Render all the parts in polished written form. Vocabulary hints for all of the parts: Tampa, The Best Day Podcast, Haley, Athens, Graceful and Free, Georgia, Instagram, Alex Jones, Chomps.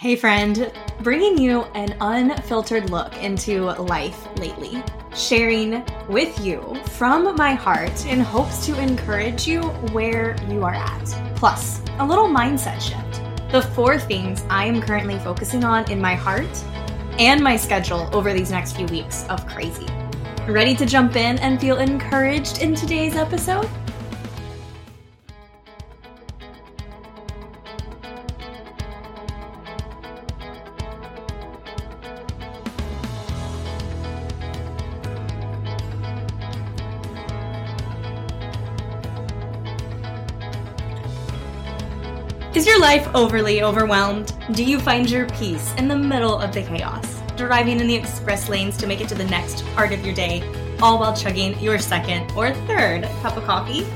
Hey friend, bringing you an unfiltered look into life lately, sharing with you from my heart in hopes to encourage you where you are at, plus a little mindset shift. The four things I am currently focusing on in my heart and my schedule over these next few weeks of crazy. Ready to jump in and feel encouraged in today's episode? Is your life overly overwhelmed? Do you find your peace in the middle of the chaos, driving in the express lanes to make it to the next part of your day, all while chugging your second or third cup of coffee?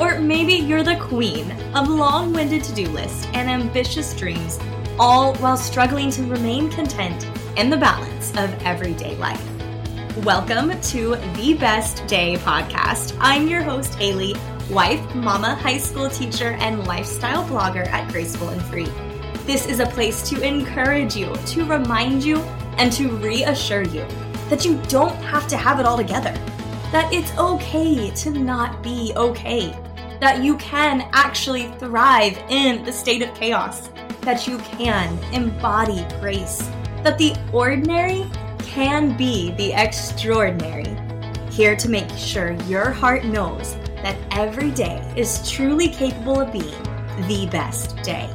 Or maybe you're the queen of long-winded to-do lists and ambitious dreams, all while struggling to remain content in the balance of everyday life. Welcome to The Best Day Podcast. I'm your host, Haley, wife, mama, high school teacher, and lifestyle blogger at Graceful and Free. This is a place to encourage you, to remind you, and to reassure you that you don't have to have it all together, that it's okay to not be okay, that you can actually thrive in the state of chaos, that you can embody grace, that the ordinary can be the extraordinary. Here to make sure your heart knows that every day is truly capable of being the best day.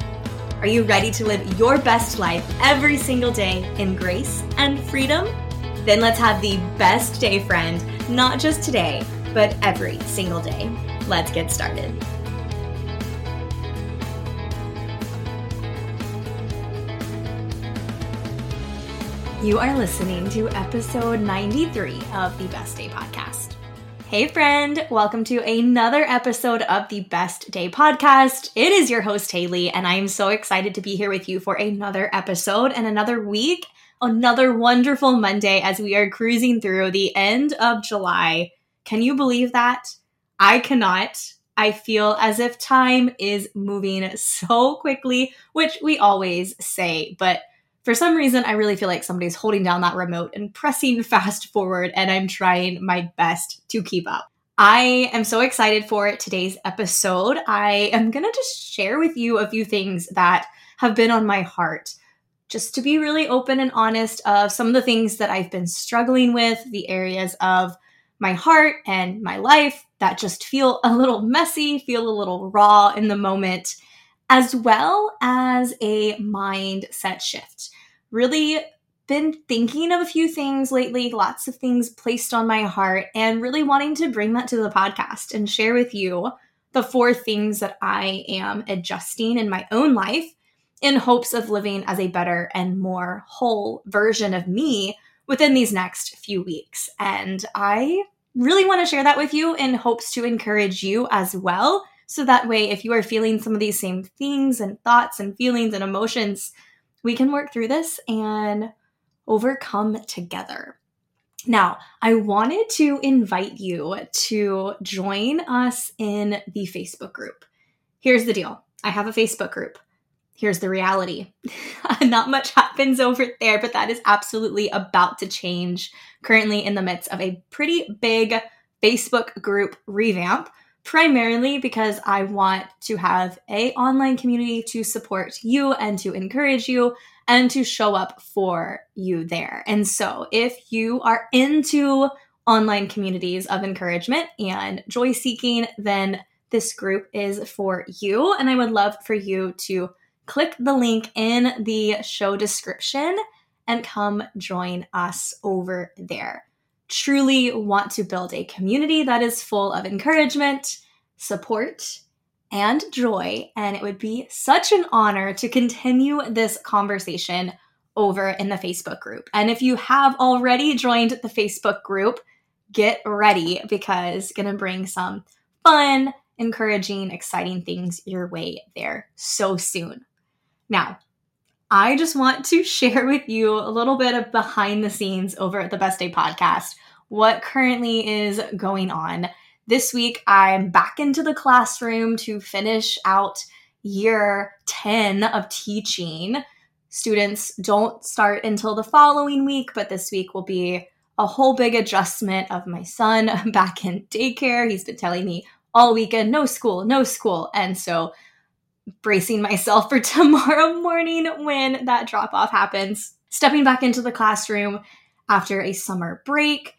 Are you ready to live your best life every single day in grace and freedom? Then let's have the best day, friend, not just today, but every single day. Let's get started. You are listening to episode 93 of the Best Day Podcast. Hey friend, welcome to another episode of the Best Day Podcast. It is your host, Haley, and I am so excited to be here with you for another episode and another week, another wonderful Monday as we are cruising through the end of July. Can you believe that? I cannot. I feel as if time is moving so quickly, which we always say, but for some reason, I really feel like somebody's holding down that remote and pressing fast forward, and I'm trying my best to keep up. I am so excited for today's episode. I am going to just share with you a few things that have been on my heart, just to be really open and honest of some of the things that I've been struggling with, the areas of my heart and my life that just feel a little messy, feel a little raw in the moment, as well as a mindset shift. Really been thinking of a few things lately, lots of things placed on my heart, and really wanting to bring that to the podcast and share with you the four things that I am adjusting in my own life in hopes of living as a better and more whole version of me within these next few weeks. And I really want to share that with you in hopes to encourage you as well. So that way, if you are feeling some of these same things and thoughts and feelings and emotions, we can work through this and overcome together. Now, I wanted to invite you to join us in the Facebook group. Here's the deal. I have a Facebook group. Here's the reality. Not much happens over there, but that is absolutely about to change. Currently in the midst of a pretty big Facebook group revamp, primarily because I want to have an online community to support you and to encourage you and to show up for you there. And so if you are into online communities of encouragement and joy seeking, then this group is for you. And I would love for you to click the link in the show description and come join us over there. Truly want to build a community that is full of encouragement, support, and joy. And it would be such an honor to continue this conversation over in the Facebook group. And if you have already joined the Facebook group, get ready because it's going to bring some fun, encouraging, exciting things your way there so soon. Now, I just want to share with you a little bit of behind the scenes over at the Best Day Podcast, what currently is going on. This week, I'm back into the classroom to finish out year 10 of teaching. students don't start until the following week, but this week will be a whole big adjustment of my son back in daycare. He's been telling me all weekend, no school, no school. And so bracing myself for tomorrow morning when that drop-off happens. Stepping back into the classroom after a summer break,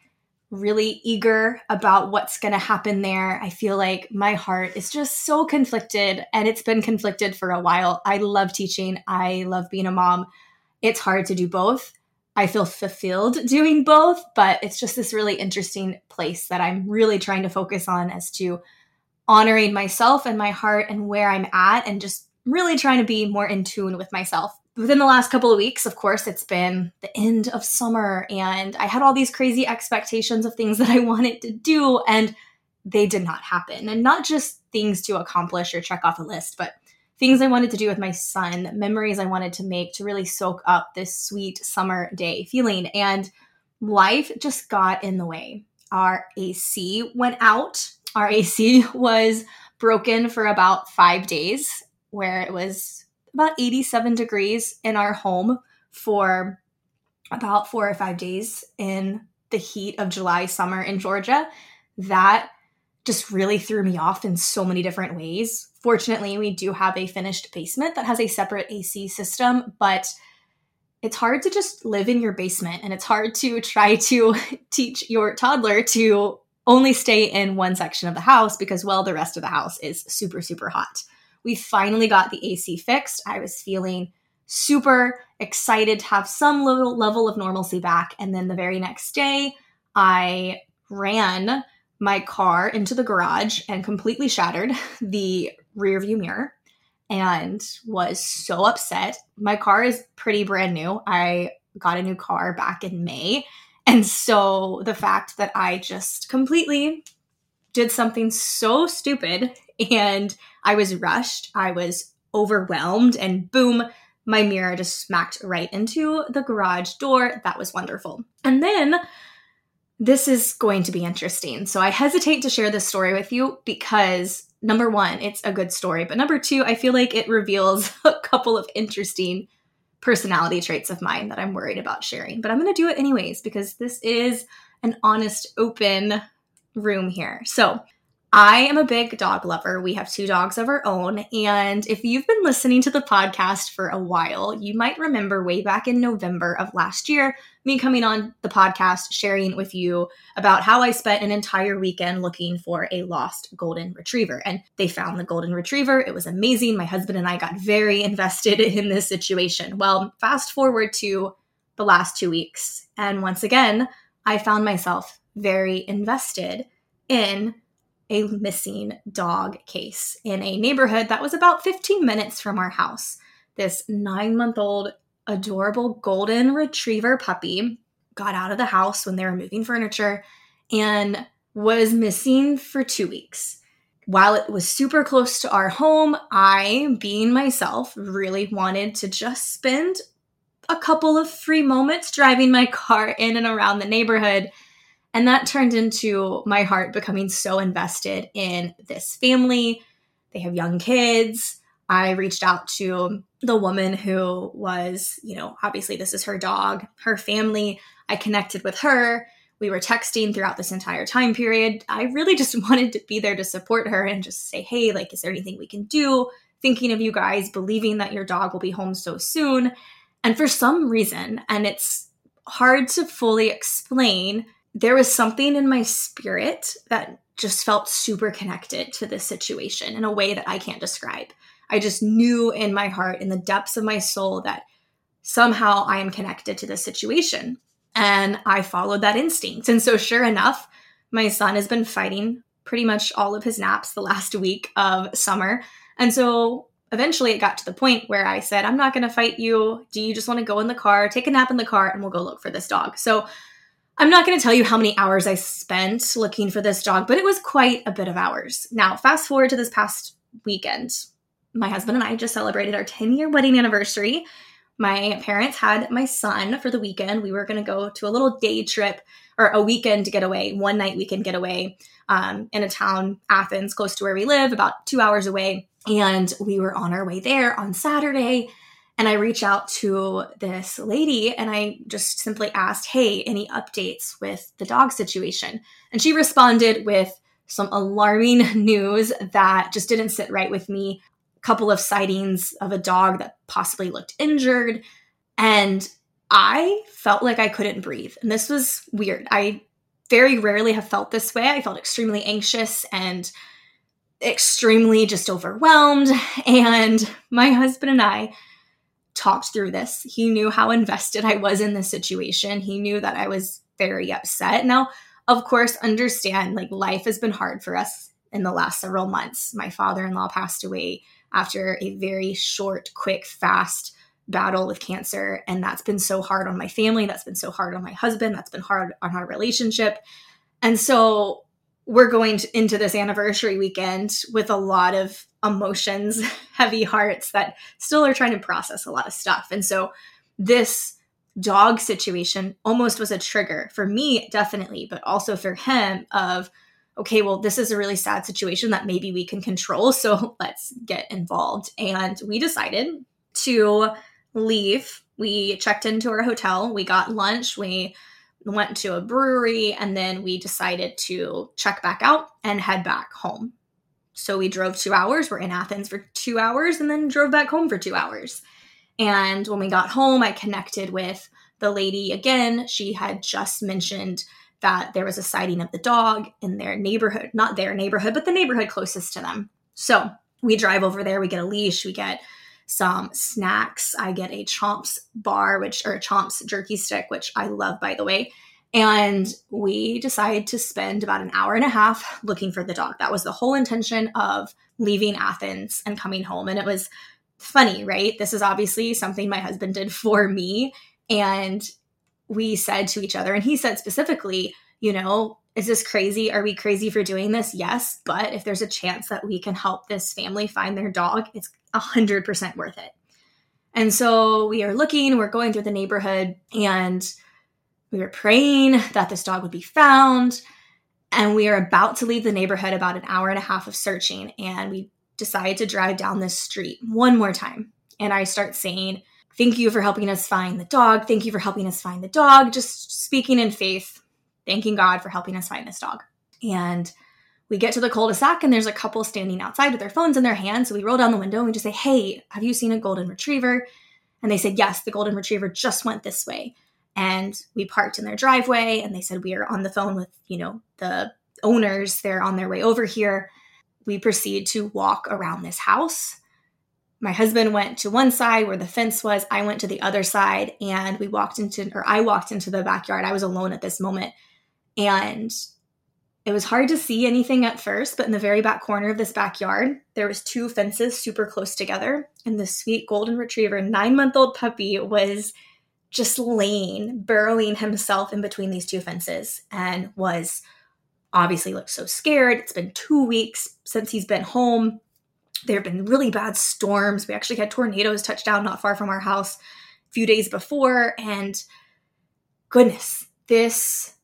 really eager about what's going to happen there. I feel like my heart is just so conflicted, and it's been conflicted for a while. I love teaching. I love being a mom. It's hard to do both. I feel fulfilled doing both, but it's just this really interesting place that I'm really trying to focus on as to honoring myself and my heart and where I'm at, and just really trying to be more in tune with myself. Within the last couple of weeks, of course, it's been the end of summer, and I had all these crazy expectations of things that I wanted to do, and they did not happen. And not just things to accomplish or check off a list, but things I wanted to do with my son, memories I wanted to make to really soak up this sweet summer day feeling. And life just got in the way. Our AC went out. Our AC was broken for about 5 days, where it was about 87 degrees in our home for about 4 or 5 days in the heat of July summer in Georgia. That just really threw me off in so many different ways. Fortunately, we do have a finished basement that has a separate AC system, but it's hard to just live in your basement, and it's hard to try to teach your toddler to only stay in one section of the house because, well, the rest of the house is super, super hot. We finally got the AC fixed. I was feeling super excited to have some little level of normalcy back. And then the very next day, I ran my car into the garage and completely shattered the rear view mirror and was so upset. My car is pretty brand new. I got a new car back in May. And so the fact that I just completely did something so stupid, and I was rushed, I was overwhelmed, and boom, my mirror just smacked right into the garage door. That was wonderful. And then this is going to be interesting. So I hesitate to share this story with you because, number one, it's a good story. But number two, I feel like it reveals a couple of interesting personality traits of mine that I'm worried about sharing. But I'm going to do it anyways because this is an honest, open room here. So I am a big dog lover. We have 2 dogs of our own. And if you've been listening to the podcast for a while, you might remember way back in November of last year, me coming on the podcast, sharing with you about how I spent an entire weekend looking for a lost golden retriever. And they found the golden retriever. It was amazing. My husband and I got very invested in this situation. Well, fast forward to the last 2 weeks. And once again, I found myself very invested in a missing dog case in a neighborhood that was about 15 minutes from our house. This 9-month-old adorable golden retriever puppy got out of the house when they were moving furniture and was missing for 2 weeks. While it was super close to our home, I, being myself, really wanted to just spend a couple of free moments driving my car in and around the neighborhood. And that turned into my heart becoming so invested in this family. They have young kids. I reached out to the woman who was, obviously this is her dog, her family. I connected with her. We were texting throughout this entire time period. I really just wanted to be there to support her and just say, hey, is there anything we can do? Thinking of you guys, believing that your dog will be home so soon. And for some reason, and it's hard to fully explain, there was something in my spirit that just felt super connected to this situation in a way that I can't describe. I just knew in my heart, in the depths of my soul, that somehow I am connected to this situation. And I followed that instinct. And so sure enough, my son has been fighting pretty much all of his naps the last week of summer. And so eventually it got to the point where I said, I'm not going to fight you. Do you just want to go in the car, take a nap in the car, and we'll go look for this dog? So I'm not going to tell you how many hours I spent looking for this dog, but it was quite a bit of hours. Now, fast forward to this past weekend. My husband and I just celebrated our 10-year wedding anniversary. My parents had my son for the weekend. We were going to go to a little day trip or a weekend getaway, one-night weekend getaway in a town, Athens, close to where we live, about 2 hours away. And we were on our way there on Saturday. And I reach out to this lady and I just simply asked, hey, any updates with the dog situation? And she responded with some alarming news that just didn't sit right with me. A couple of sightings of a dog that possibly looked injured. And I felt like I couldn't breathe. And this was weird. I very rarely have felt this way. I felt extremely anxious and extremely just overwhelmed. And my husband and I talked through this. He knew how invested I was in this situation. He knew that I was very upset. Now, of course, understand, like, life has been hard for us in the last several months. My father-in-law passed away after a very short, quick, fast battle with cancer. And that's been so hard on my family. That's been so hard on my husband. That's been hard on our relationship. And so we're going into this anniversary weekend with a lot of emotions, heavy hearts that still are trying to process a lot of stuff. And so this dog situation almost was a trigger for me, definitely, but also for him of, okay, well, this is a really sad situation that maybe we can control. So let's get involved. And we decided to leave. We checked into our hotel. We got lunch. We went to a brewery, and then we decided to check back out and head back home. So we drove 2 hours. We're in Athens for 2 hours and then drove back home for 2 hours. And when we got home, I connected with the lady again. She had just mentioned that there was a sighting of the dog in their neighborhood, not their neighborhood, but the neighborhood closest to them. So we drive over there. We get a leash. We get some snacks. I get a Chomps bar, or a Chomps jerky stick, which I love, by the way. And we decide to spend about an hour and a half looking for the dog. That was the whole intention of leaving Athens and coming home. And it was funny, right? This is obviously something my husband did for me. And we said to each other, and he said specifically, you know, is this crazy? Are we crazy for doing this? Yes. But if there's a chance that we can help this family find their dog, it's 100% worth it. And so we are looking, we're going through the neighborhood, and we were praying that this dog would be found. And we are about to leave the neighborhood, about an hour and a half of searching. And we decide to drive down this street one more time. And I start saying, thank you for helping us find the dog. Thank you for helping us find the dog. Just speaking in faith, thanking God for helping us find this dog. And we get to the cul-de-sac, and there's a couple standing outside with their phones in their hands. So we roll down the window and we just say, hey, have you seen a golden retriever? And they said, yes, the golden retriever just went this way. And we parked in their driveway, and they said, we are on the phone with, you know, the owners. They're on their way over here. We proceed to walk around this house. My husband went to one side where the fence was. I went to the other side, and I walked into the backyard. I was alone at this moment. And it was hard to see anything at first, but in the very back corner of this backyard, there was two fences super close together. And the sweet golden retriever, 9-month-old puppy, was just laying, burrowing himself in between these two fences, and was obviously looked so scared. It's been 2 weeks since he's been home. There have been really bad storms. We actually had tornadoes touch down not far from our house a few days before. And goodness, this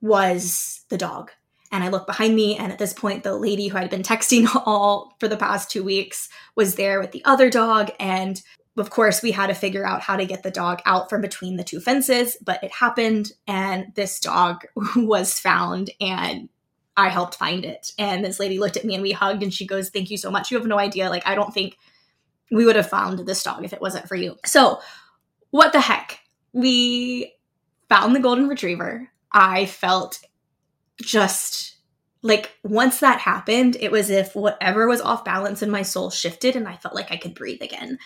was the dog. And I looked behind me, and at this point, the lady who I'd been texting all for the past 2 weeks was there with the other dog. And of course, we had to figure out how to get the dog out from between the two fences, but it happened, and this dog was found, and I helped find it. And this lady looked at me, and we hugged, and she goes, thank you so much. You have no idea. Like, I don't think we would have found this dog if it wasn't for you. So what the heck? We found the golden retriever. I felt just like once that happened, it was if whatever was off balance in my soul shifted, and I felt like I could breathe again.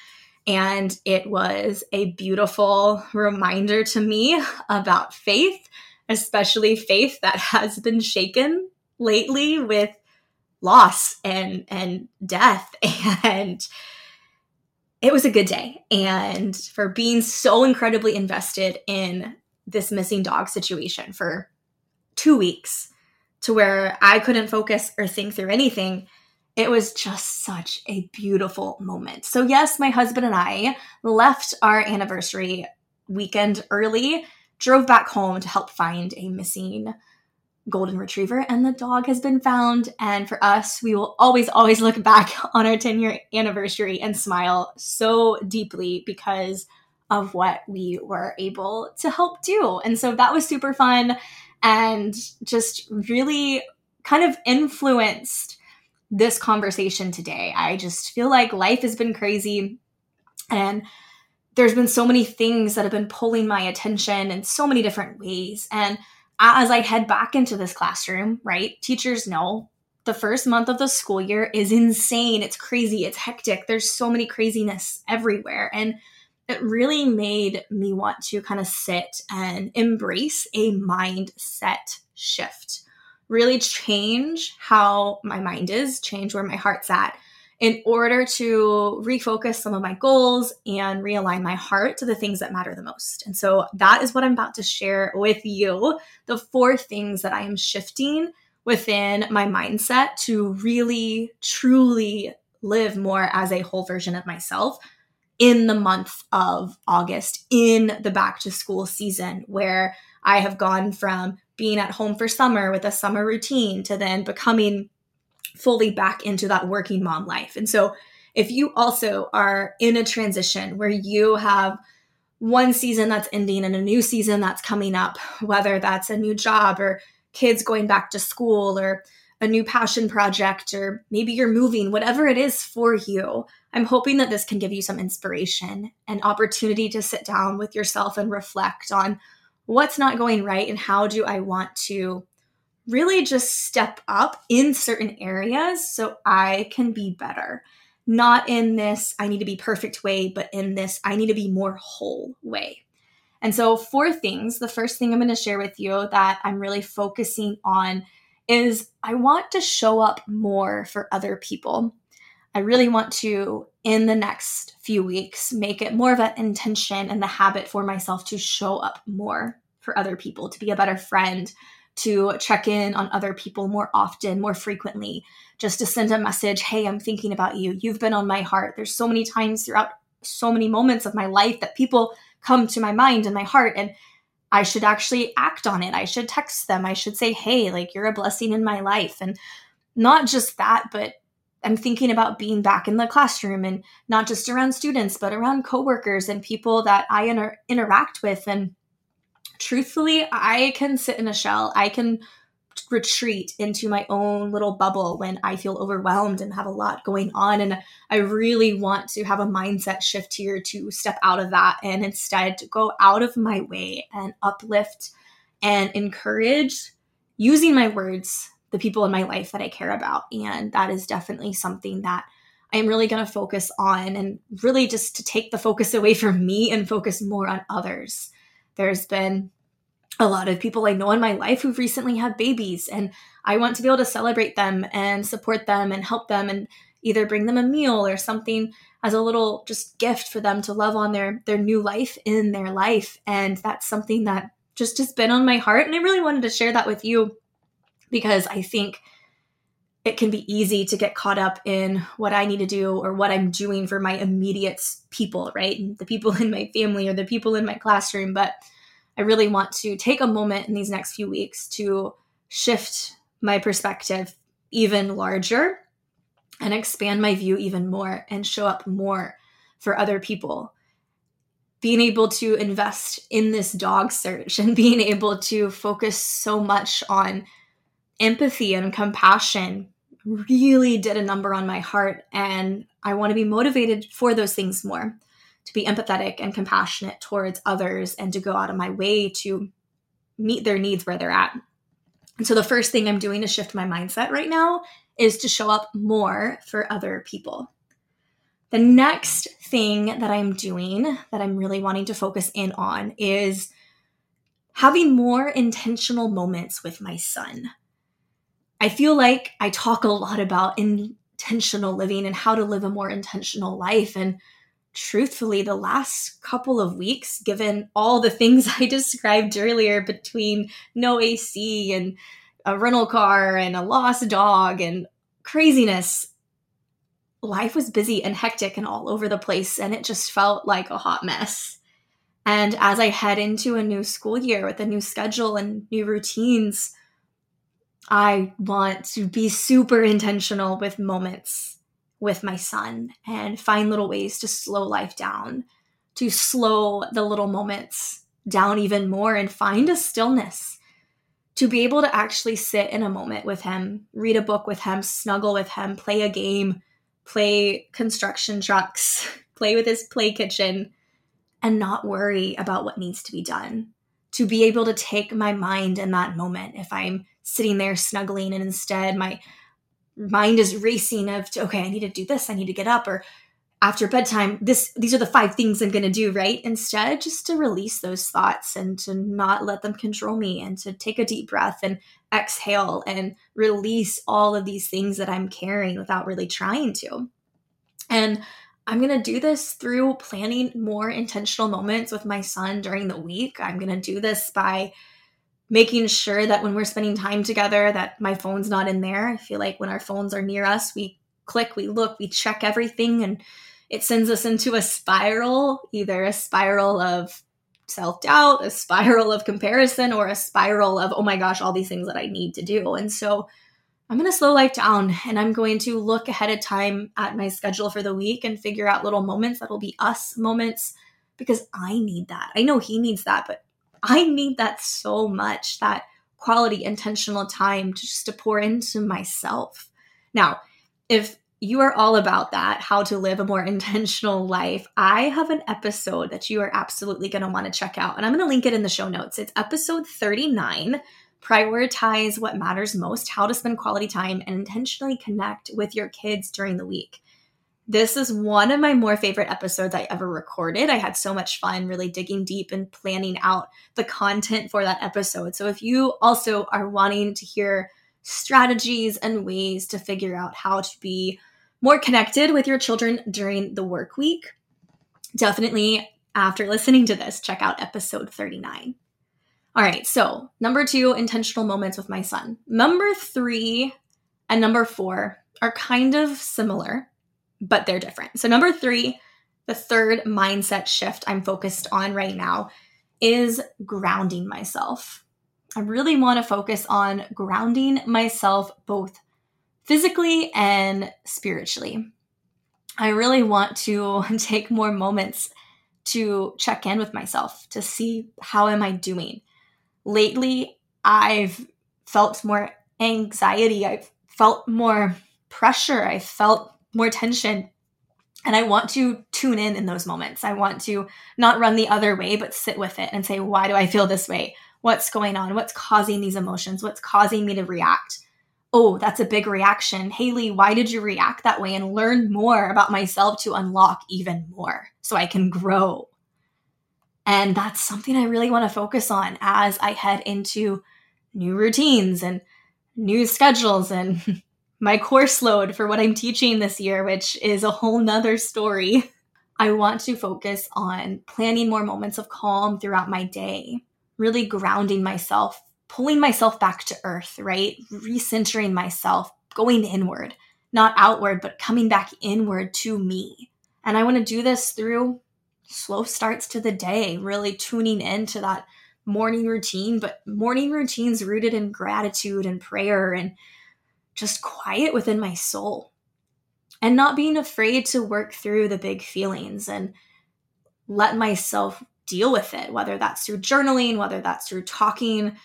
And it was a beautiful reminder to me about faith, especially faith that has been shaken lately with loss and death. And it was a good day. And for being so incredibly invested in this missing dog situation for 2 weeks, to where I couldn't focus or think through anything, it was just such a beautiful moment. So yes, my husband and I left our anniversary weekend early, drove back home to help find a missing golden retriever, and the dog has been found. And for us, we will always, always look back on our 10-year anniversary and smile so deeply because of what we were able to help do. And so that was super fun and just really kind of influenced this conversation today. I just feel like life has been crazy and there's been so many things that have been pulling my attention in so many different ways. And as I head back into this classroom, right, teachers know the first month of the school year is insane. It's crazy. It's hectic. There's so many craziness everywhere. And it really made me want to kind of sit and embrace a mindset shift, really change how my mind is, change where my heart's at, in order to refocus some of my goals and realign my heart to the things that matter the most. And so that is what I'm about to share with you, the 4 things that I am shifting within my mindset to really, truly live more as a whole version of myself in the month of August, in the back to school season, where I have gone from being at home for summer with a summer routine to then becoming fully back into that working mom life. And so if you also are in a transition where you have one season that's ending and a new season that's coming up, whether that's a new job or kids going back to school or a new passion project, or maybe you're moving, whatever it is for you, I'm hoping that this can give you some inspiration and opportunity to sit down with yourself and reflect on what's not going right and how do I want to really just step up in certain areas so I can be better. Not in this I need to be perfect way, but in this I need to be more whole way. And so 4 things. The first thing I'm going to share with you that I'm really focusing on is I want to show up more for other people. I really want to, in the next few weeks, make it more of an intention and the habit for myself to show up more for other people, to be a better friend, to check in on other people more often, more frequently, just to send a message, hey, I'm thinking about you. You've been on my heart. There's so many times throughout so many moments of my life that people come to my mind and my heart, and I should actually act on it. I should text them. I should say, hey, like, you're a blessing in my life. And not just that, but I'm thinking about being back in the classroom and not just around students, but around coworkers and people that I interact with. And truthfully, I can sit in a shell. I can retreat into my own little bubble when I feel overwhelmed and have a lot going on. And I really want to have a mindset shift here to step out of that and instead go out of my way and uplift and encourage, using my words, the people in my life that I care about. And that is definitely something that I'm really going to focus on, and really just to take the focus away from me and focus more on others. There's been a lot of people I know in my life who've recently had babies, and I want to be able to celebrate them and support them and help them and either bring them a meal or something as a little just gift for them to love on their new life in their life. And that's something that just has been on my heart. And I really wanted to share that with you because I think it can be easy to get caught up in what I need to do or what I'm doing for my immediate people, right? The people in my family or the people in my classroom. But I really want to take a moment in these next few weeks to shift my perspective even larger and expand my view even more and show up more for other people. Being able to invest in this dog search and being able to focus so much on empathy and compassion really did a number on my heart, and I want to be motivated for those things more, to be empathetic and compassionate towards others and to go out of my way to meet their needs where they're at. And so the first thing I'm doing to shift my mindset right now is to show up more for other people. The next thing that I'm doing that I'm really wanting to focus in on is having more intentional moments with my son. I feel like I talk a lot about intentional living and how to live a more intentional life. And truthfully, the last couple of weeks, given all the things I described earlier between no AC and a rental car and a lost dog and craziness, life was busy and hectic and all over the place. And it just felt like a hot mess. And as I head into a new school year with a new schedule and new routines, I want to be super intentional with moments with my son and find little ways to slow life down, to slow the little moments down even more and find a stillness, to be able to actually sit in a moment with him, read a book with him, snuggle with him, play a game, play construction trucks, play with his play kitchen, and not worry about what needs to be done. To be able to take my mind in that moment if I'm sitting there snuggling and instead my mind is racing of, okay, I need to do this. I need to get up, or after bedtime, these are the 5 things I'm going to do, right? Instead, just to release those thoughts and to not let them control me and to take a deep breath and exhale and release all of these things that I'm carrying without really trying to. And I'm going to do this through planning more intentional moments with my son during the week. I'm going to do this by making sure that when we're spending time together that my phone's not in there. I feel like when our phones are near us, we click, we look, we check everything, and it sends us into a spiral, either a spiral of self-doubt, a spiral of comparison, or a spiral of, oh my gosh, all these things that I need to do. And so I'm going to slow life down, and I'm going to look ahead of time at my schedule for the week and figure out little moments that'll be us moments, because I need that. I know he needs that, but I need that so much, that quality, intentional time to pour into myself. Now, if you are all about that, how to live a more intentional life, I have an episode that you are absolutely going to want to check out, and I'm going to link it in the show notes. It's episode 39. Prioritize what matters most, how to spend quality time and intentionally connect with your kids during the week. This is one of my more favorite episodes I ever recorded. I had so much fun really digging deep and planning out the content for that episode. So if you also are wanting to hear strategies and ways to figure out how to be more connected with your children during the work week, definitely after listening to this, check out episode 39. All right, so number 2, intentional moments with my son. Number 3 and number 4 are kind of similar, but they're different. So number 3, the third mindset shift I'm focused on right now is grounding myself. I really want to focus on grounding myself both physically and spiritually. I really want to take more moments to check in with myself, to see how am I doing. Lately, I've felt more anxiety. I've felt more pressure. I've felt more tension. And I want to tune in those moments. I want to not run the other way, but sit with it and say, why do I feel this way? What's going on? What's causing these emotions? What's causing me to react? Oh, that's a big reaction. Haley, why did you react that way? And learn more about myself to unlock even more so I can grow. And that's something I really want to focus on as I head into new routines and new schedules and my course load for what I'm teaching this year, which is a whole nother story. I want to focus on planning more moments of calm throughout my day, really grounding myself, pulling myself back to earth, right? Recentering myself, going inward, not outward, but coming back inward to me. And I want to do this through slow starts to the day, really tuning into that morning routine, but morning routines rooted in gratitude and prayer and just quiet within my soul, and not being afraid to work through the big feelings and let myself deal with it, whether that's through journaling, whether that's through talking,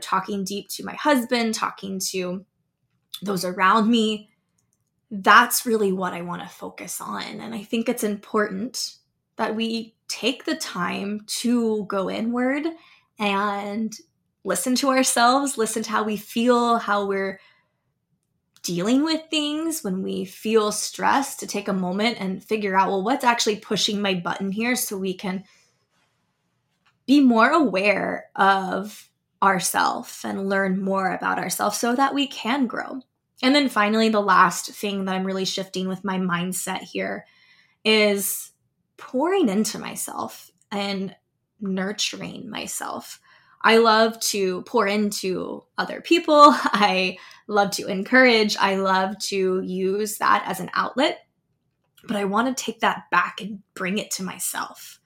talking deep to my husband, talking to those around me. That's really what I want to focus on. And I think it's important that we take the time to go inward and listen to ourselves, listen to how we feel, how we're dealing with things. When we feel stressed, to take a moment and figure out, well, what's actually pushing my button here, so we can be more aware of ourselves and learn more about ourselves so that we can grow. And then finally, the last thing that I'm really shifting with my mindset here is pouring into myself and nurturing myself. I love to pour into other people. I love to encourage. I love to use that as an outlet, but I want to take that back and bring it to myself.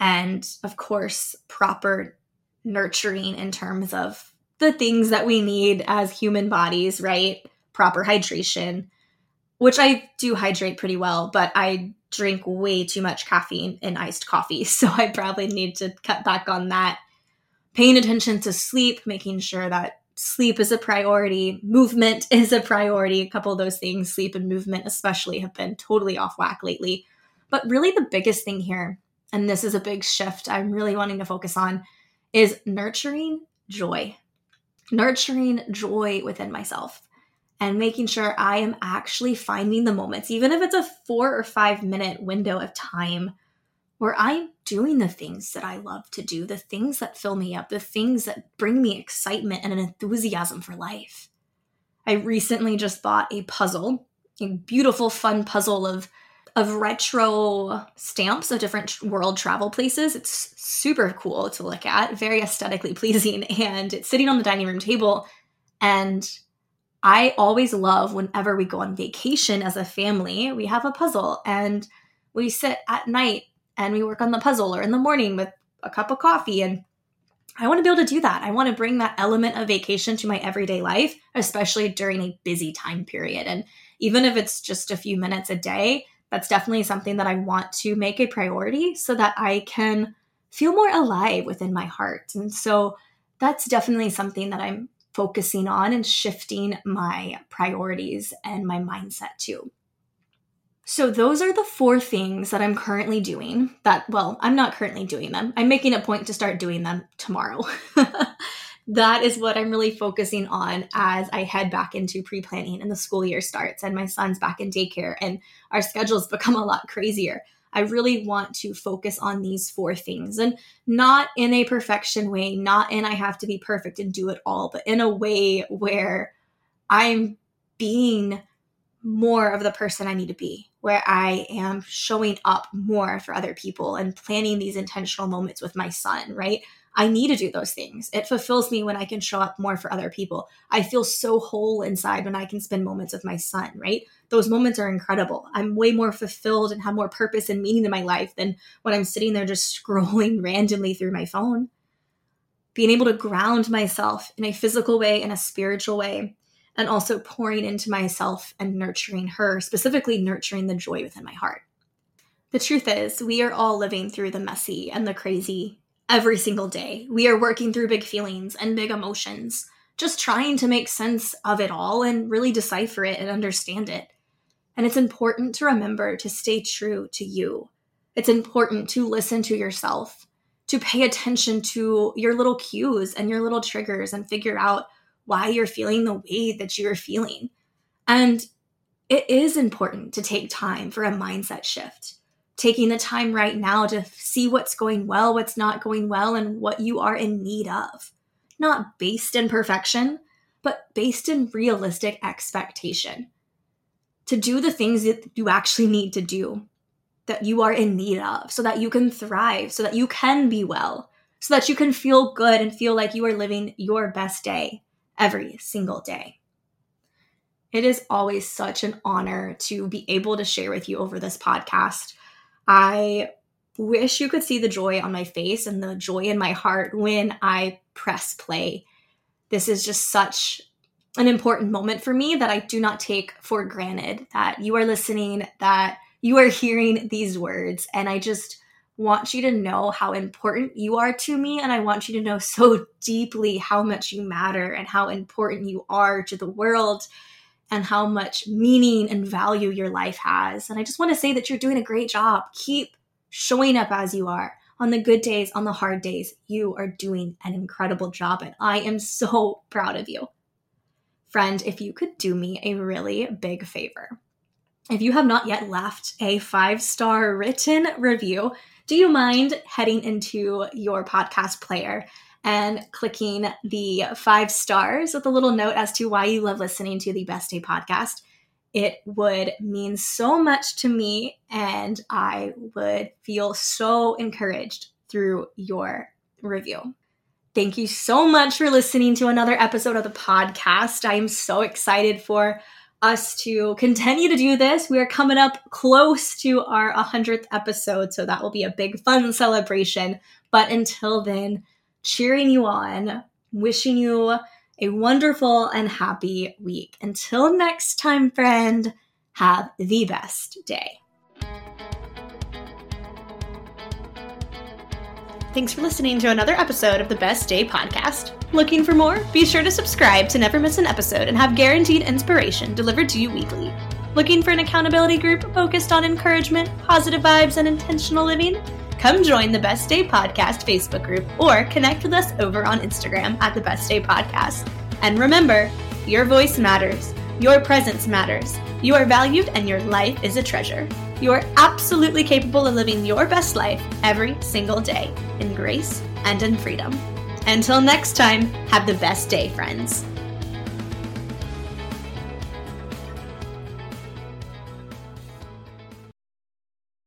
And of course, proper nurturing in terms of the things that we need as human bodies, right? Proper hydration, which I do hydrate pretty well, but I drink way too much caffeine in iced coffee. So I probably need to cut back on that. Paying attention to sleep, making sure that sleep is a priority, movement is a priority. A couple of those things, sleep and movement especially, have been totally off whack lately. But really the biggest thing here, and this is a big shift I'm really wanting to focus on, is nurturing joy. Nurturing joy within myself and making sure I am actually finding the moments, even if it's a 4 or 5 minute window of time, where I'm doing the things that I love to do, the things that fill me up, the things that bring me excitement and an enthusiasm for life. I recently just bought a puzzle, a beautiful, fun puzzle of retro stamps of different world travel places. It's super cool to look at, very aesthetically pleasing, and it's sitting on the dining room table. And I always love whenever we go on vacation as a family, we have a puzzle and we sit at night and we work on the puzzle, or in the morning with a cup of coffee. And I want to be able to do that. I want to bring that element of vacation to my everyday life, especially during a busy time period. And even if it's just a few minutes a day, that's definitely something that I want to make a priority so that I can feel more alive within my heart. And so that's definitely something that I'm focusing on and shifting my priorities and my mindset to. So those are the 4 things that I'm currently doing that, well, I'm not currently doing them. I'm making a point to start doing them tomorrow. That is what I'm really focusing on as I head back into pre-planning and the school year starts and my son's back in daycare and our schedules become a lot crazier. I really want to focus on these 4 things, and not in a perfection way, not in I have to be perfect and do it all, but in a way where I'm being more of the person I need to be, where I am showing up more for other people and planning these intentional moments with my son, right? I need to do those things. It fulfills me when I can show up more for other people. I feel so whole inside when I can spend moments with my son, right? Those moments are incredible. I'm way more fulfilled and have more purpose and meaning in my life than when I'm sitting there just scrolling randomly through my phone. Being able to ground myself in a physical way and a spiritual way, and also pouring into myself and nurturing her, specifically nurturing the joy within my heart. The truth is, we are all living through the messy and the crazy every single day. We are working through big feelings and big emotions, just trying to make sense of it all and really decipher it and understand it. And it's important to remember to stay true to you. It's important to listen to yourself, to pay attention to your little cues and your little triggers and figure out why you're feeling the way that you're feeling. And it is important to take time for a mindset shift, taking the time right now to see what's going well, what's not going well, and what you are in need of. Not based in perfection, but based in realistic expectation. To do the things that you actually need to do, that you are in need of, so that you can thrive, so that you can be well, so that you can feel good and feel like you are living your best day every single day. It is always such an honor to be able to share with you over this podcast. I wish you could see the joy on my face and the joy in my heart when I press play. This is just such an important moment for me that I do not take for granted, that you are listening, that you are hearing these words. And I just want you to know how important you are to me. And I want you to know so deeply how much you matter and how important you are to the world and how much meaning and value your life has. And I just want to say that you're doing a great job. Keep showing up as you are. On the good days, on the hard days, you are doing an incredible job. And I am so proud of you. Friend, if you could do me a really big favor. If you have not yet left a 5-star written review, do you mind heading into your podcast player and clicking the 5 stars with a little note as to why you love listening to the Best Day Podcast? It would mean so much to me, and I would feel so encouraged through your review. Thank you so much for listening to another episode of the podcast. I am so excited for us to continue to do this. We are coming up close to our 100th episode, so that will be a big fun celebration. But until then, cheering you on, wishing you a wonderful and happy week. Until next time, friend, have the best day. Thanks for listening to another episode of the Best Day Podcast. Looking for more? Be sure to subscribe to never miss an episode and have guaranteed inspiration delivered to you weekly. Looking for an accountability group focused on encouragement, positive vibes, and intentional living? Come join the Best Day Podcast Facebook group or connect with us over on Instagram at the Best Day Podcast. And remember, your voice matters. Your presence matters. You are valued and your life is a treasure. You are absolutely capable of living your best life every single day in grace and in freedom. Until next time, have the best day, friends.